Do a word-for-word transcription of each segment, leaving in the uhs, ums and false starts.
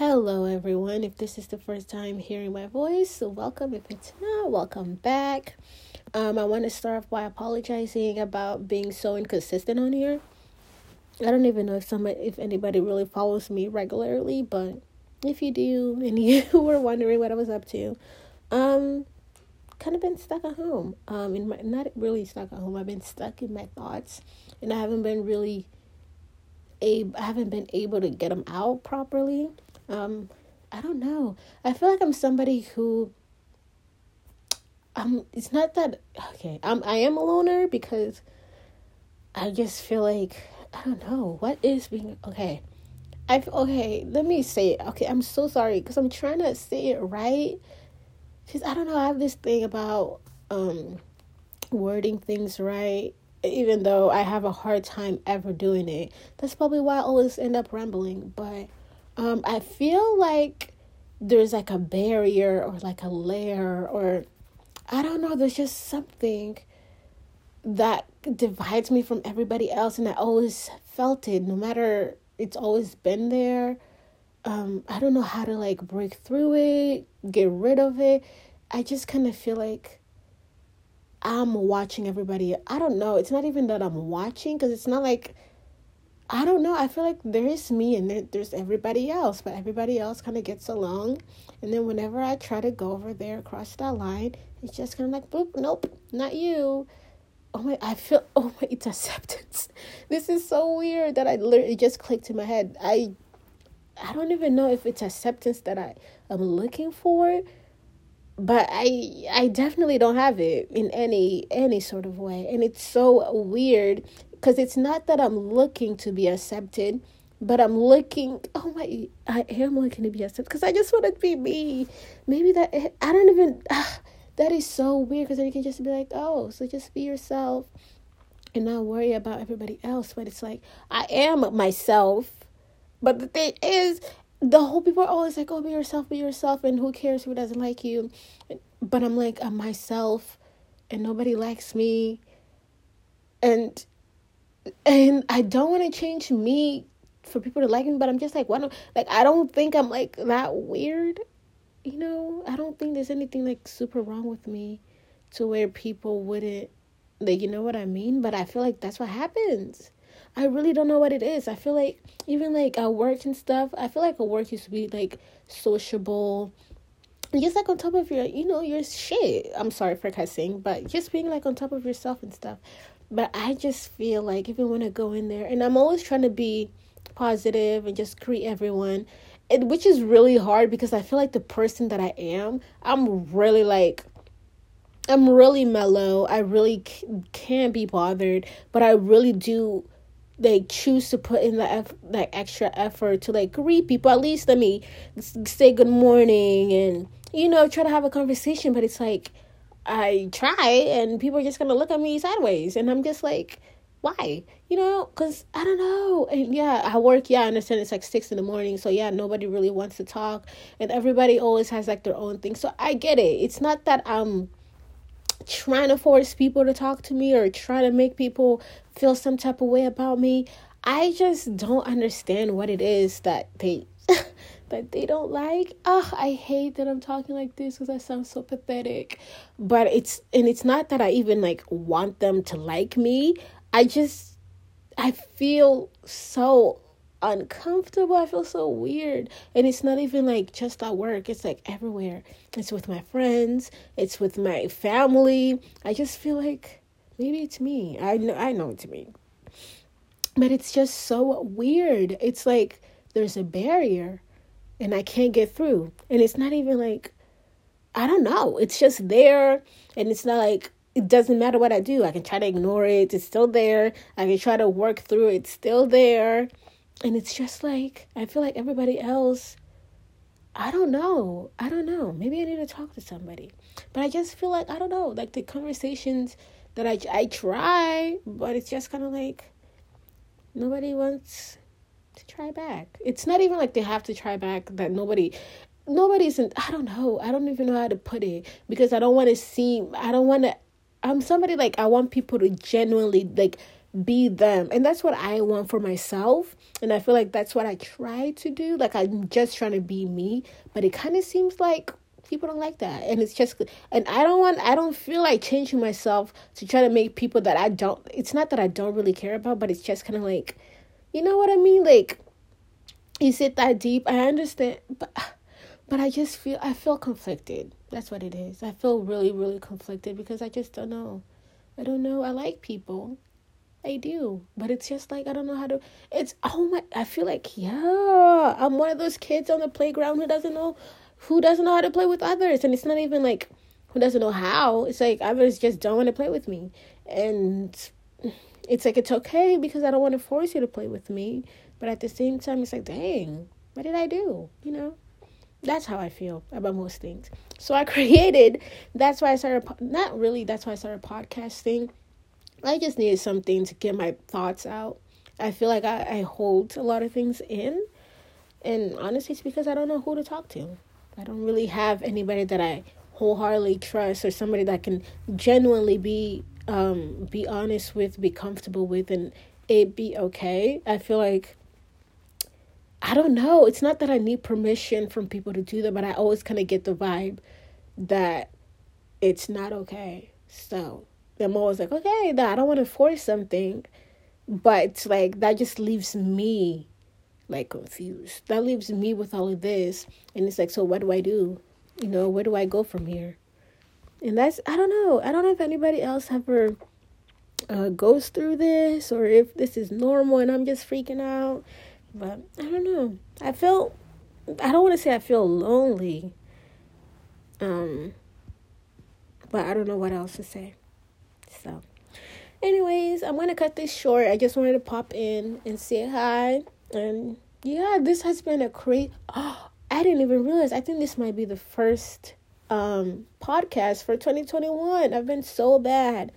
Hello everyone, if this is the first time hearing my voice, welcome. If it's not, welcome back. Um, I want to start off by apologizing about being so inconsistent on here. I don't even know if somebody, if anybody really follows me regularly, but if you do and you were wondering what I was up to, um, kind of been stuck at home. Um, in my, not really stuck at home. I've been stuck in my thoughts, and I haven't been really, ab- I haven't been able to get them out properly. Um, I don't know. I feel like I'm somebody who, um, it's not that, okay, I'm, I am a loner because I just feel like, I don't know, what is being, okay, I've, okay, let me say it, okay, I'm so sorry, because I'm trying to say it right, because I don't know, I have this thing about, um, wording things right, even though I have a hard time ever doing it. That's probably why I always end up rambling, but Um, I feel like there's like a barrier or like a layer or I don't know. There's just something that divides me from everybody else. And I always felt it, no matter, it's always been there. Um, I don't know how to like break through it, get rid of it. I just kind of feel like I'm watching everybody. I don't know. It's not even that I'm watching, because it's not like, I don't know. I feel like there is me and there, there's everybody else, but everybody else kind of gets along. And then whenever I try to go over there, cross that line, it's just kind of like, boop, nope, not you. Oh my, I feel, oh my, it's acceptance. This is so weird that I literally just clicked in my head. I, I don't even know if it's acceptance that I am looking for, but I, I definitely don't have it in any, any sort of way. And it's so weird, because it's not that I'm looking to be accepted, but I'm looking, oh my, I am looking to be accepted, because I just want to be me. Maybe that, I don't even, ah, that is so weird, because then you can just be like, oh, so just be yourself and not worry about everybody else. But it's like, I am myself, but the thing is, the whole people are always like, oh, be yourself, be yourself, and who cares who doesn't like you? But I'm like, I'm myself, and nobody likes me, and... And I don't want to change me for people to like me, but I'm just like, why don't, like, I don't think I'm, like, that weird, you know? I don't think there's anything, like, super wrong with me to where people wouldn't, like, you know what I mean? But I feel like that's what happens. I really don't know what it is. I feel like even, like, at work and stuff, I feel like at work used to be, like, sociable. Just, like, on top of your, you know, your shit. I'm sorry for cussing, but just being, like, on top of yourself and stuff. But I just feel like even when I go in there, and I'm always trying to be positive and just greet everyone, and, which is really hard, because I feel like the person that I am, I'm really like, I'm really mellow. I really c- can be bothered, but I really do like choose to put in the eff- like extra effort to like greet people. At least let me say good morning and, you know, try to have a conversation. But it's like, I try and people are just going to look at me sideways. And I'm just like, why? You know, because I don't know. And yeah, I work. Yeah, I understand it's like six in the morning. So yeah, nobody really wants to talk. And everybody always has like their own thing. So I get it. It's not that I'm trying to force people to talk to me or trying to make people feel some type of way about me. I just don't understand what it is that they... that they don't like. Oh, I hate that I'm talking like this, because I sound so pathetic. But it's, and it's not that I even like want them to like me. I just, I feel so uncomfortable. I feel so weird. And it's not even like just at work. It's like everywhere. It's with my friends. It's with my family. I just feel like maybe it's me. I know, I know it's me. But it's just so weird. It's like there's a barrier. And I can't get through. And it's not even like, I don't know. It's just there. And it's not like, it doesn't matter what I do. I can try to ignore it. It's still there. I can try to work through it. It's still there. And it's just like, I feel like everybody else, I don't know. I don't know. Maybe I need to talk to somebody. But I just feel like, I don't know. Like the conversations that I, I try, but it's just kind of like, nobody wants... to try back. It's not even like they have to try back, that nobody nobody isn't, I don't know, I don't even know how to put it, because I don't want to seem, I don't want to, I'm somebody like, I want people to genuinely like be them. And that's what I want for myself. And I feel like that's what I try to do. Like, I'm just trying to be me. But it kind of seems like people don't like that. And it's just, and I don't want, I don't feel like changing myself to try to make people that I don't, it's not that I don't really care about, but it's just kind of like, you know what I mean? Like, is it that deep? I understand. But, but I just feel, I feel conflicted. That's what it is. I feel really, really conflicted because I just don't know. I don't know. I like people. I do. But it's just like, I don't know how to, it's, oh my, I feel like, yeah, I'm one of those kids on the playground who doesn't know, who doesn't know how to play with others. And it's not even like, who doesn't know how. It's like, others just don't want to play with me. And it's like, it's okay because I don't want to force you to play with me. But at the same time, it's like, dang, what did I do? You know? That's how I feel about most things. So I created, that's why I started, not really, that's why I started podcasting. I just needed something to get my thoughts out. I feel like I, I hold a lot of things in. And honestly, it's because I don't know who to talk to. I don't really have anybody that I wholeheartedly trust or somebody that I can genuinely be um be honest with, be comfortable with, and it be okay. I feel like, I don't know. It's not that I need permission from people to do that, but I always kind of get the vibe that it's not okay. So I'm always like, okay, no, I don't want to force something. But it's like, that just leaves me like confused. That leaves me with all of this. And it's like, so what do I do? You know, where do I go from here? And that's, I don't know. I don't know if anybody else ever uh, goes through this or if this is normal and I'm just freaking out. But I don't know. I feel, I don't want to say I feel lonely. Um, but I don't know what else to say. So, anyways, I'm going to cut this short. I just wanted to pop in and say hi. And yeah, this has been a great, oh, I didn't even realize. I think this might be the first um podcast for twenty twenty-one. I've been so bad.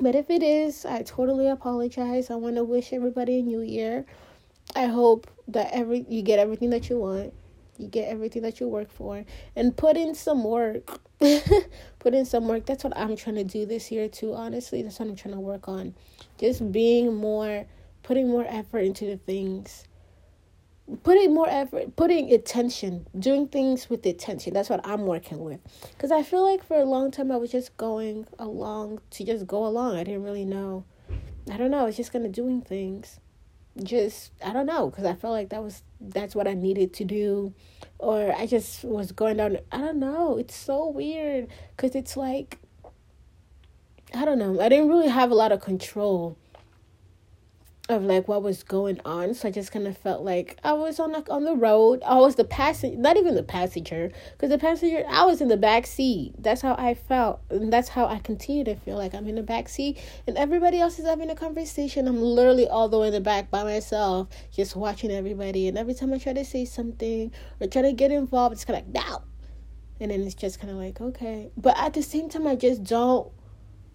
But if it is, I totally apologize. I want to wish everybody a new year. I hope that every you get everything that you want. You get everything that you work for. And put in some work. Put in some work. That's what I'm trying to do this year too, honestly. That's what I'm trying to work on. Just being more, putting more effort into the things. Putting more effort, putting attention, doing things with attention. That's what I'm working with. Because I feel like for a long time I was just going along to just go along. I didn't really know. I don't know. I was just kind of doing things. Just, I don't know, because I felt like that was, that's what I needed to do, or I just was going down, I don't know, it's so weird, because it's like, I don't know, I didn't really have a lot of control of, like, what was going on, so I just kind of felt like I was on, like, on the road, I was the passenger, not even the passenger, because the passenger, I was in the back seat, that's how I felt, and that's how I continue to feel like I'm in the back seat, and everybody else is having a conversation, I'm literally all the way in the back by myself, just watching everybody, and every time I try to say something, or try to get involved, it's kind of like, no, and then it's just kind of like, okay, but at the same time, I just don't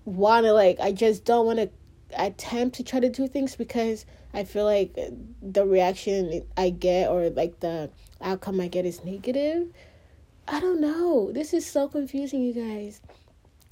want to, like, I just don't want to attempt to try to do things because I feel like the reaction I get or like the outcome I get is negative. I don't know. This is so confusing, you guys.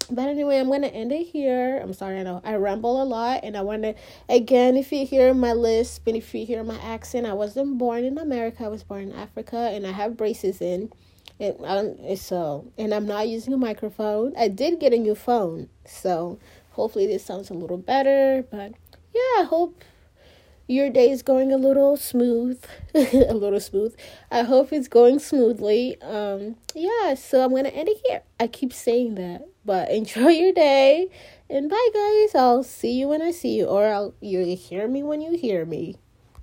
But anyway, I'm going to end it here. I'm sorry, I know I ramble a lot. And I want to, again, if you hear my lisp and if you hear my accent, I wasn't born in America. I was born in Africa and I have braces in. And, I'm, so, and I'm not using a microphone. I did get a new phone. So hopefully this sounds a little better, but yeah, I hope your day is going a little smooth, a little smooth. I hope it's going smoothly. Um, yeah, so I'm going to end it here. I keep saying that, but enjoy your day and bye guys. I'll see you when I see you, or I'll, you'll hear me when you hear me.